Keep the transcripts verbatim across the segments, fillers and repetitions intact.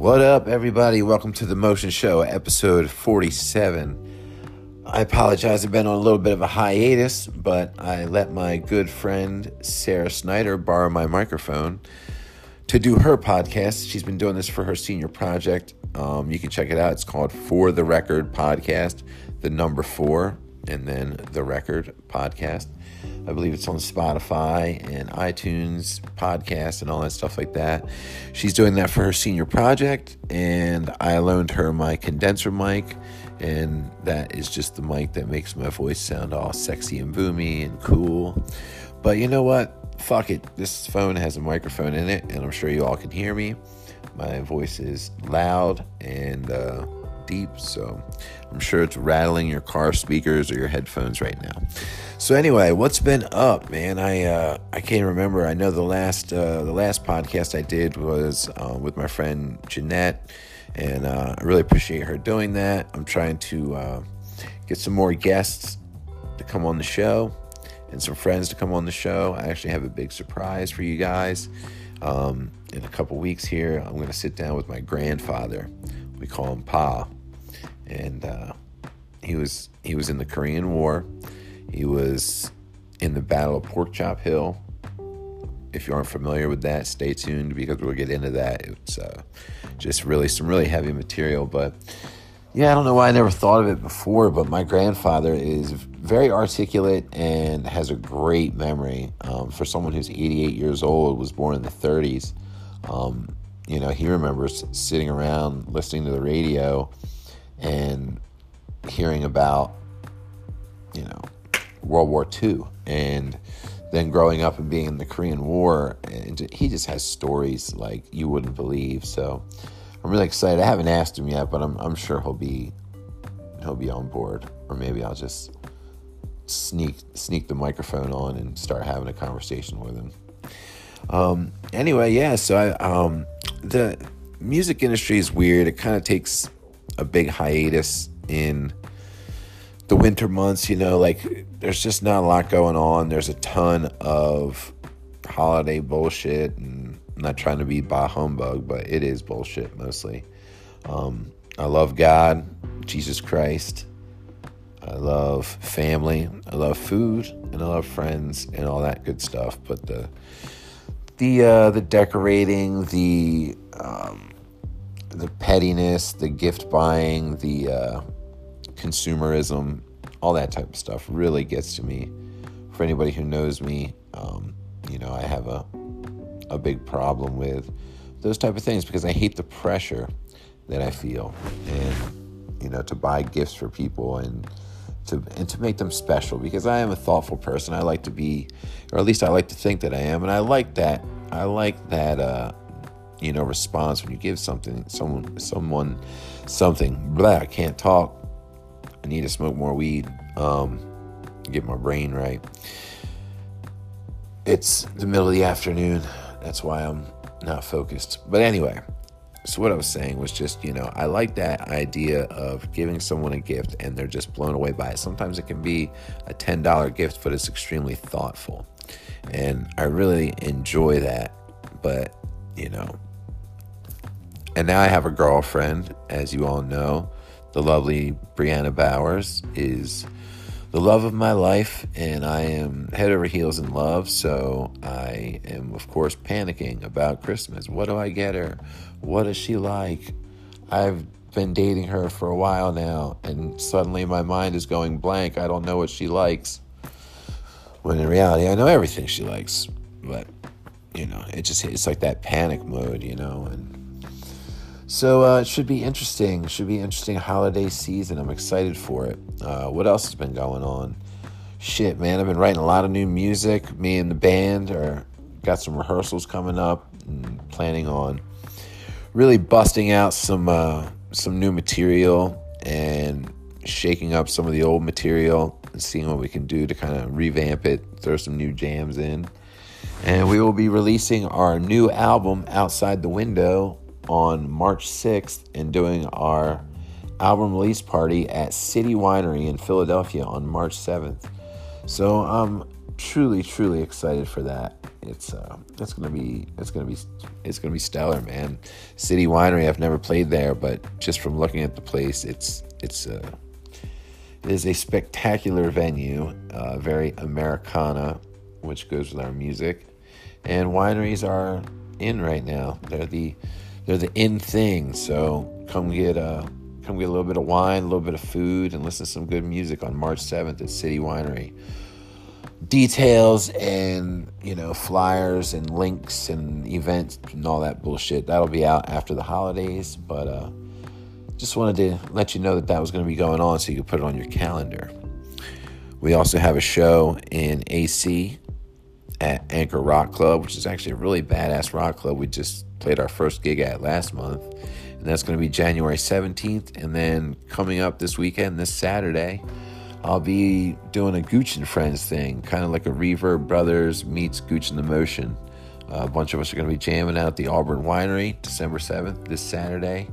What up, everybody? Welcome to The Motion Show, episode forty-seven. I apologize, I've been on a little bit of a hiatus, but I let my good friend Sarah Snyder borrow my microphone to do her podcast. She's been doing this for her senior project. Um, you can check it out. It's called For the Record Podcast, the number four, and then The Record Podcast. I believe it's on Spotify and iTunes podcasts and all that stuff like that. She's doing that for her senior project, and I loaned her my condenser mic, and that is just the mic that makes my voice sound all sexy and boomy and cool. But you know what? Fuck it. This phone has a microphone in it, and I'm sure you all can hear me. My voice is loud and uh, deep, so I'm sure it's rattling your car speakers or your headphones right now. So anyway, what's been up, man? I uh, I can't remember. I know the last uh, the last podcast I did was uh, with my friend Jeanette, and uh, I really appreciate her doing that. I'm trying to uh, get some more guests to come on the show and some friends to come on the show. I actually have a big surprise for you guys. Um, in a couple weeks here, I'm going to sit down with my grandfather. We call him Pa. And uh, he was he was in the Korean War. He was in the Battle of Porkchop Hill. If you aren't familiar with that, stay tuned because we'll get into that. It's uh, just really some really heavy material. But yeah, I don't know why I never thought of it before, but my grandfather is very articulate and has a great memory. Um, for someone who's eighty-eight years old, was born in the thirties, um, you know, he remembers sitting around listening to the radio and hearing about, you know, World War Two, and then growing up and being in the Korean War. And he just has stories like you wouldn't believe. So I'm really excited. I haven't asked him yet, but I'm I'm sure he'll be he'll be on board, or maybe I'll just sneak sneak the microphone on and start having a conversation with him. Um, anyway, yeah. So I, um, the music industry is weird. It kind of takes a big hiatus in the winter months. You know, like there's just not a lot going on. There's a ton of holiday bullshit and. I'm not trying to be bah humbug, but it is bullshit mostly. Um, I love God, Jesus Christ. I love family. I love food, and I love friends, and all that good stuff. But the the uh, the decorating, the um, the pettiness, the gift buying, the uh, consumerism, all that type of stuff really gets to me. For anybody who knows me, um, you know I have a. a big problem with those type of things because I hate the pressure that I feel, and you know, to buy gifts for people and to and to make them special, because I am a thoughtful person. I like to be, or at least I like to think that I am, and I like that. I like that uh, you know, response when you give something, someone, someone, something. Blah, I can't talk. I need to smoke more weed. Um, get my brain right. It's the middle of the afternoon. That's why I'm not focused. But anyway, so what I was saying was just, you know, I like that idea of giving someone a gift and they're just blown away by it. Sometimes it can be a ten dollar gift, but it's extremely thoughtful. And I really enjoy that. But, you know, and now I have a girlfriend, as you all know. The lovely Brianna Bowers is the love of my life, and I am head over heels in love, so I am, of course, panicking about Christmas. What do I get her? What is she like? I've been dating her for a while now, and suddenly my mind is going blank. I don't know what she likes, when in reality, I know everything she likes, but, you know, it just, it's like that panic mode, you know, and So uh, it should be interesting. It should be interesting holiday season. I'm excited for it. Uh, what else has been going on? Shit, man, I've been writing a lot of new music. Me and the band are got some rehearsals coming up and planning on really busting out some uh, some new material and shaking up some of the old material and seeing what we can do to kind of revamp it, throw some new jams in. And we will be releasing our new album, Outside the Window, on March sixth, and doing our album release party at City Winery in Philadelphia on March seventh. So I'm truly, truly excited for that. It's uh, it's gonna be it's gonna be it's gonna be stellar, man. City Winery. I've never played there, but just from looking at the place, it's it's a uh, it is a spectacular venue, uh, very Americana, which goes with our music. And wineries are in right now. They're the they're the in thing. So come get a come get a little bit of wine, a little bit of food, and listen to some good music on March seventh at City Winery. Details and, you know, flyers and links and events and all that bullshit, that'll be out after the holidays, but uh just wanted to let you know that that was going to be going on so you could put it on your calendar. We also have a show in A C at Anchor Rock Club, which is actually a really badass rock club we just played our first gig at last month, and that's going to be January seventeenth. And then coming up this weekend, this Saturday, I'll be doing a Gooch and Friends thing, kind of like a Reverb Brothers meets Gooch and the Motion. Uh, a bunch of us are going to be jamming out at the Auburn Winery, December seventh, this Saturday,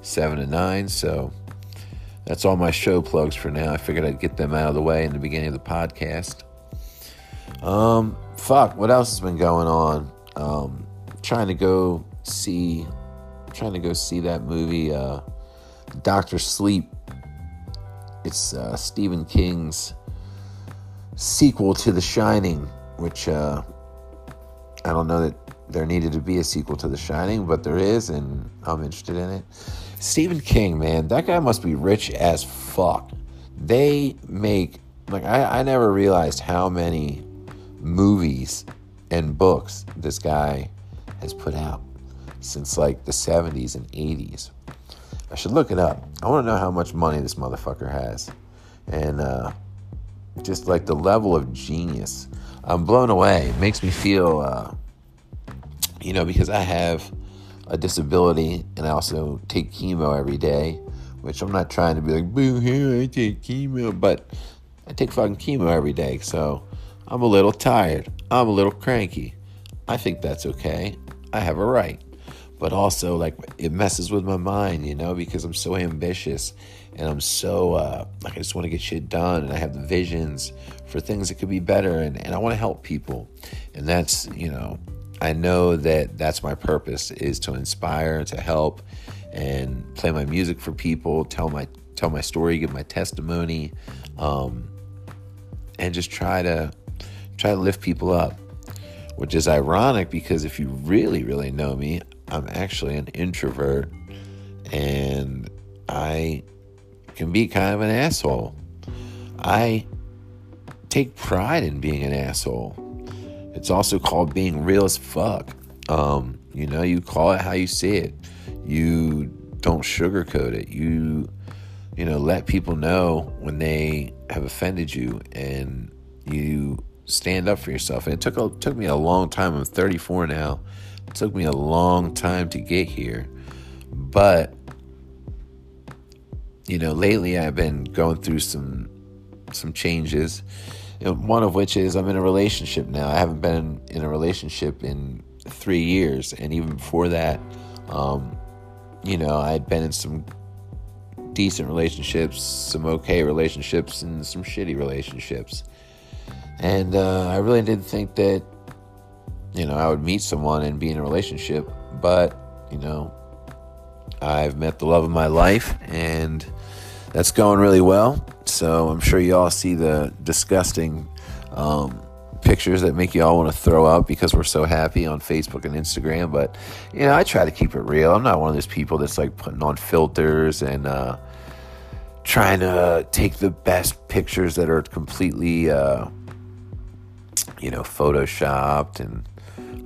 seven to nine. So that's all my show plugs for now. I figured I'd get them out of the way in the beginning of the podcast. Um, fuck, what else has been going on? Um, trying to go see, trying to go see that movie, uh, Doctor Sleep. It's uh, Stephen King's sequel to The Shining, which uh, I don't know that there needed to be a sequel to The Shining, but there is, and I'm interested in it. Stephen King, man, that guy must be rich as fuck. They make, like, I, I never realized how many movies and books this guy has put out since, like, the seventies and eighties. I should look it up. I want to know how much money this motherfucker has. And uh, just like the level of genius. I'm blown away. It makes me feel, uh, you know, because I have a disability and I also take chemo every day, which I'm not trying to be like, boo hoo, I take chemo, but I take fucking chemo every day. So I'm a little tired. I'm a little cranky. I think that's okay. I have a right. But also, like, it messes with my mind, you know, because I'm so ambitious and I'm so, uh, like, I just want to get shit done, and I have the visions for things that could be better, and, and I want to help people. And that's, you know, I know that that's my purpose, is to inspire, to help, and play my music for people, tell my tell my story, give my testimony, um, and just try to try to lift people up, which is ironic because if you really, really know me, I'm actually an introvert, and I can be kind of an asshole. I take pride in being an asshole. It's also called being real as fuck. Um, you know, you call it how you see it. You don't sugarcoat it. You, you know, let people know when they have offended you, and you stand up for yourself. And it took, it took me a long time. I'm thirty-four now. It took me a long time to get here, but, you know, lately I've been going through some some changes, and one of which is I'm in a relationship now. I haven't been in a relationship in three years, and even before that, um, you know, I'd been in some decent relationships, some okay relationships, and some shitty relationships, and uh, I really didn't think that, you know, I would meet someone and be in a relationship, but, you know, I've met the love of my life, and that's going really well. So I'm sure you all see the disgusting um, pictures that make you all want to throw up because we're so happy on Facebook and Instagram. But, you know, I try to keep it real. I'm not one of those people that's like putting on filters and uh, trying to take the best pictures that are completely, uh, you know, photoshopped. And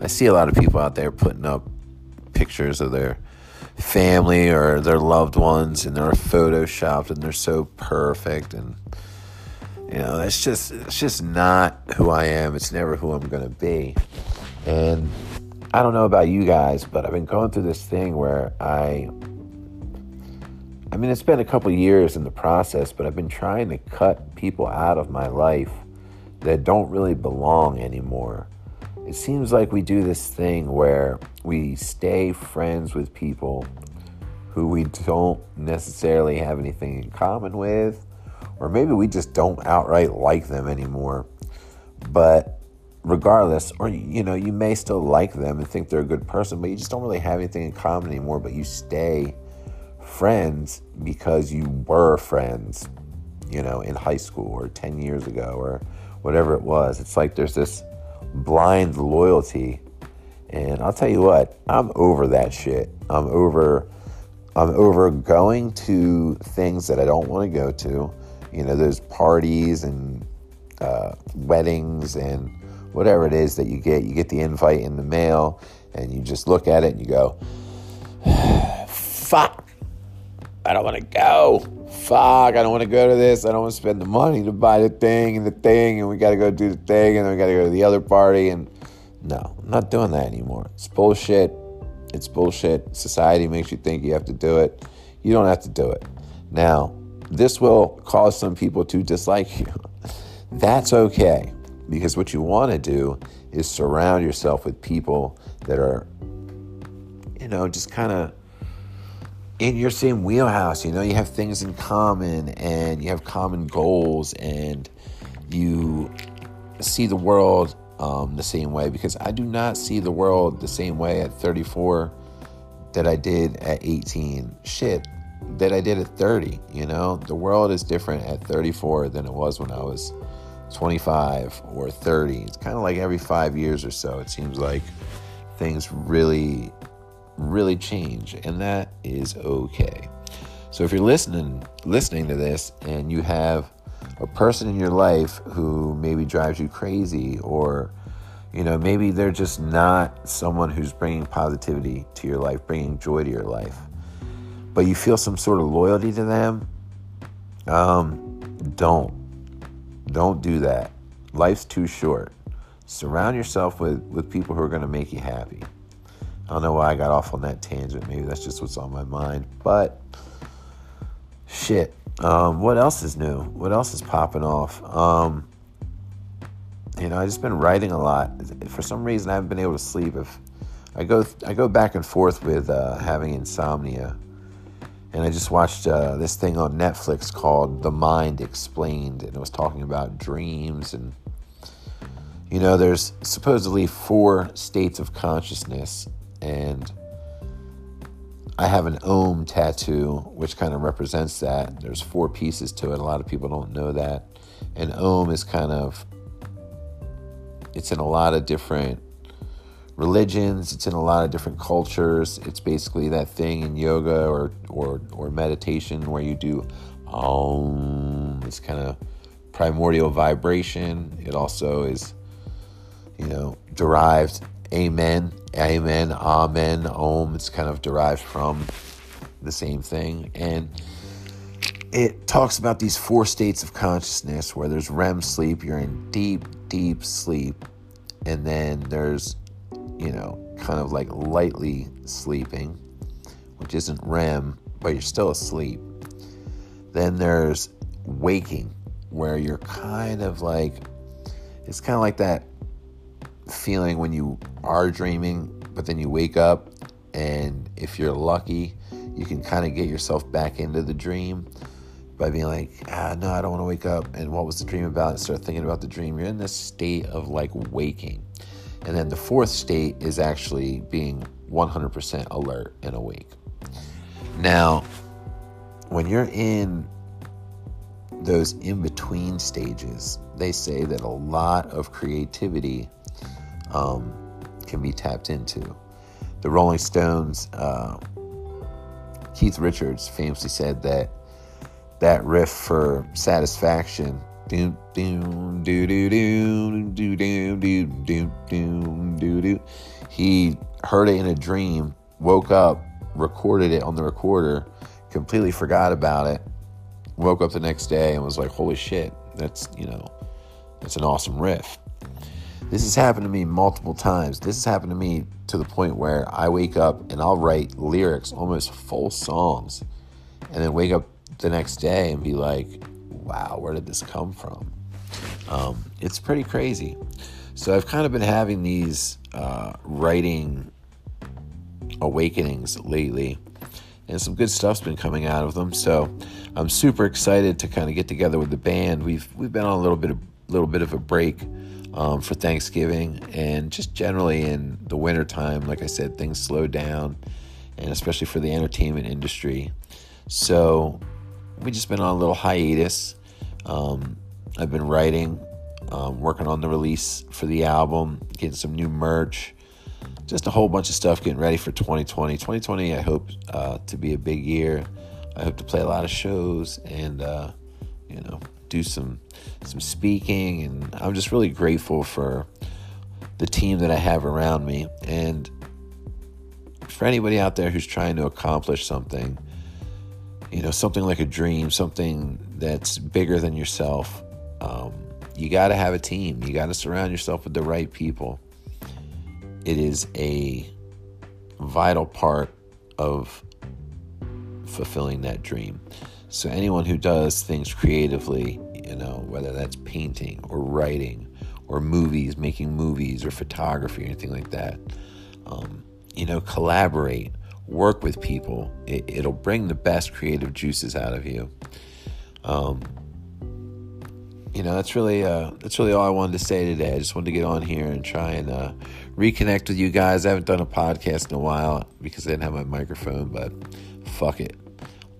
I see a lot of people out there putting up pictures of their family or their loved ones, and they're photoshopped and they're so perfect. And, you know, that's just, it's just not who I am. It's never who I'm going to be. And I don't know about you guys, but I've been going through this thing where I, I mean, it's been a couple years in the process, but I've been trying to cut people out of my life that don't really belong anymore. It seems like we do this thing where we stay friends with people who we don't necessarily have anything in common with, or maybe we just don't outright like them anymore. But regardless, or, you know, you may still like them and think they're a good person, but you just don't really have anything in common anymore, but you stay friends because you were friends, you know, in high school or ten years ago or whatever it was. It's like there's this blind loyalty, and I'll tell you what, I'm over that shit. I'm over, I'm over going to things that I don't want to go to, you know, those parties and uh, weddings and whatever it is that you get. You get the invite in the mail, and you just look at it and you go, fuck, I don't want to go. Fuck, I don't want to go to this. I don't want to spend the money to buy the thing and the thing, and we got to go do the thing, and then we got to go to the other party. And no, I'm not doing that anymore. It's bullshit. It's bullshit. Society makes you think you have to do it. You don't have to do it. Now, this will cause some people to dislike you. That's okay, because what you want to do is surround yourself with people that are, you know, just kind of in your same wheelhouse. You know, you have things in common, and you have common goals, and you see the world um, the same way, because I do not see the world the same way at thirty-four that I did at eighteen. Shit, that I did at thirty, you know? The world is different at thirty-four than it was when I was twenty-five or thirty. It's kind of like every five years or so, it seems like things really, really change, and that is okay. So if you're listening listening to this and you have a person in your life who maybe drives you crazy, or, you know, maybe they're just not someone who's bringing positivity to your life, bringing joy to your life, but you feel some sort of loyalty to them, um, don't. Don't do that. Life's too short. Surround yourself with, with people who are going to make you happy. I don't know why I got off on that tangent. Maybe that's just what's on my mind. But, shit. Um, what else is new? What else is popping off? Um, you know, I've just been writing a lot. For some reason, I haven't been able to sleep. If I go I go back and forth with uh, having insomnia. And I just watched uh, this thing on Netflix called The Mind Explained, and it was talking about dreams. And, you know, there's supposedly four states of consciousness, and I have an Aum tattoo, which kind of represents that. There's four pieces to it. A lot of people don't know that. And Aum is kind of, it's in a lot of different religions, it's in a lot of different cultures. It's basically that thing in yoga or or, or meditation where you do Aum. It's kind of primordial vibration. It also is, you know, derived amen, amen, amen, Aum. It's kind of derived from the same thing. And it talks about these four states of consciousness where there's REM sleep, you're in deep, deep sleep, and then there's, you know, kind of like lightly sleeping, which isn't REM, but you're still asleep. Then there's waking, where you're kind of like, it's kind of like that feeling when you are dreaming, but then you wake up, and if you're lucky, you can kind of get yourself back into the dream by being like, ah, no, I don't want to wake up, and what was the dream about, and start thinking about the dream. You're in this state of like waking. And then the fourth state is actually being one hundred percent alert and awake. Now, when you're in those in-between stages, they say that a lot of creativity um, can be tapped into. The Rolling Stones, uh, Keith Richards famously said that that riff for Satisfaction, do do do do do do do do do do do. He heard it in a dream, woke up, recorded it on the recorder, completely forgot about it, woke up the next day and was like, holy shit, that's, you know, that's an awesome riff. This has happened to me multiple times. This has happened to me to the point where I wake up and I'll write lyrics, almost full songs, and then wake up the next day and be like, wow, where did this come from? Um, it's pretty crazy. So I've kind of been having these uh, writing awakenings lately, and some good stuff's been coming out of them. So I'm super excited to kind of get together with the band. We've we've been on a little bit of little bit of a break um, for Thanksgiving, and just generally in the wintertime, like I said, things slow down, and especially for the entertainment industry. So we've just been on a little hiatus. Um, I've been writing, um, working on the release for the album, getting some new merch, just a whole bunch of stuff, getting ready for twenty twenty. twenty twenty, I hope uh, to be a big year. I hope to play a lot of shows and, uh, you know, do some some speaking. And I'm just really grateful for the team that I have around me. And for anybody out there who's trying to accomplish something, you know, something like a dream, something that's bigger than yourself, um, you got to have a team. You got to surround yourself with the right people. It is a vital part of fulfilling that dream. So anyone who does things creatively, you know, whether that's painting or writing or movies, making movies or photography or anything like that, um, you know, collaborate, work with people. It, it'll bring the best creative juices out of you. Um, you know, that's really uh, that's really all I wanted to say today. I just wanted to get on here and try and uh, reconnect with you guys. I haven't done a podcast in a while because I didn't have my microphone, but fuck it.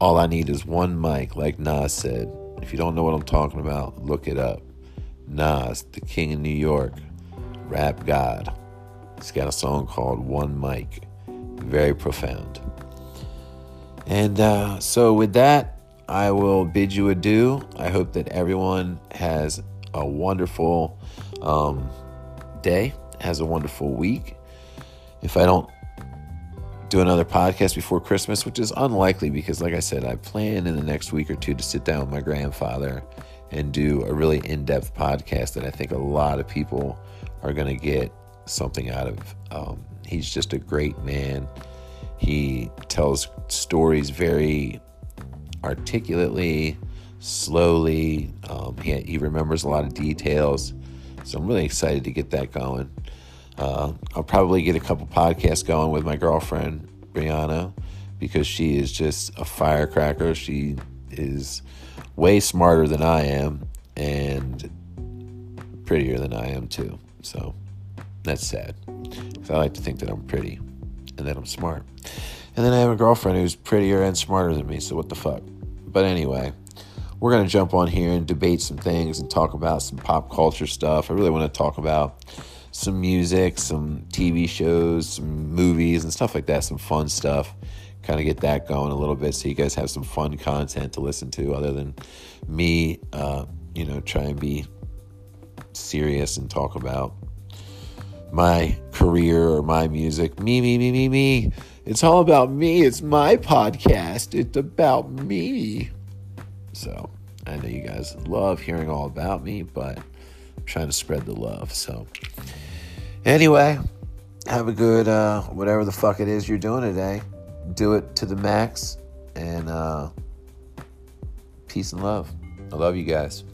All I need is one mic, like Nas said. If you don't know what I'm talking about, look it up. Nas, the king of New York, rap god. He's got a song called One Mic. Very profound. And uh, so with that, I will bid you adieu. I hope that everyone has a wonderful um, day, has a wonderful week. If I don't do another podcast before Christmas, which is unlikely because, like I said, I plan in the next week or two to sit down with my grandfather and do a really in-depth podcast that I think a lot of people are going to get something out of. Um, he's just a great man. He tells stories very articulately, slowly. Um, he, he remembers a lot of details. So I'm really excited to get that going. Uh, I'll probably get a couple podcasts going with my girlfriend, Brianna, because she is just a firecracker. She is way smarter than I am and prettier than I am too. So that's sad, because I like to think that I'm pretty and that I'm smart. And then I have a girlfriend who's prettier and smarter than me, so what the fuck? But anyway, we're going to jump on here and debate some things and talk about some pop culture stuff. I really want to talk about some music, some T V shows, some movies and stuff like that, some fun stuff. Kind of get that going a little bit so you guys have some fun content to listen to other than me, uh, you know, try and be serious and talk about my career or my music. Me, me, me, me, me. It's all about me. It's my podcast. It's about me. So I know you guys love hearing all about me, but I'm trying to spread the love. So anyway, have a good uh, whatever the fuck it is you're doing today. Do it to the max, and uh, peace and love. I love you guys.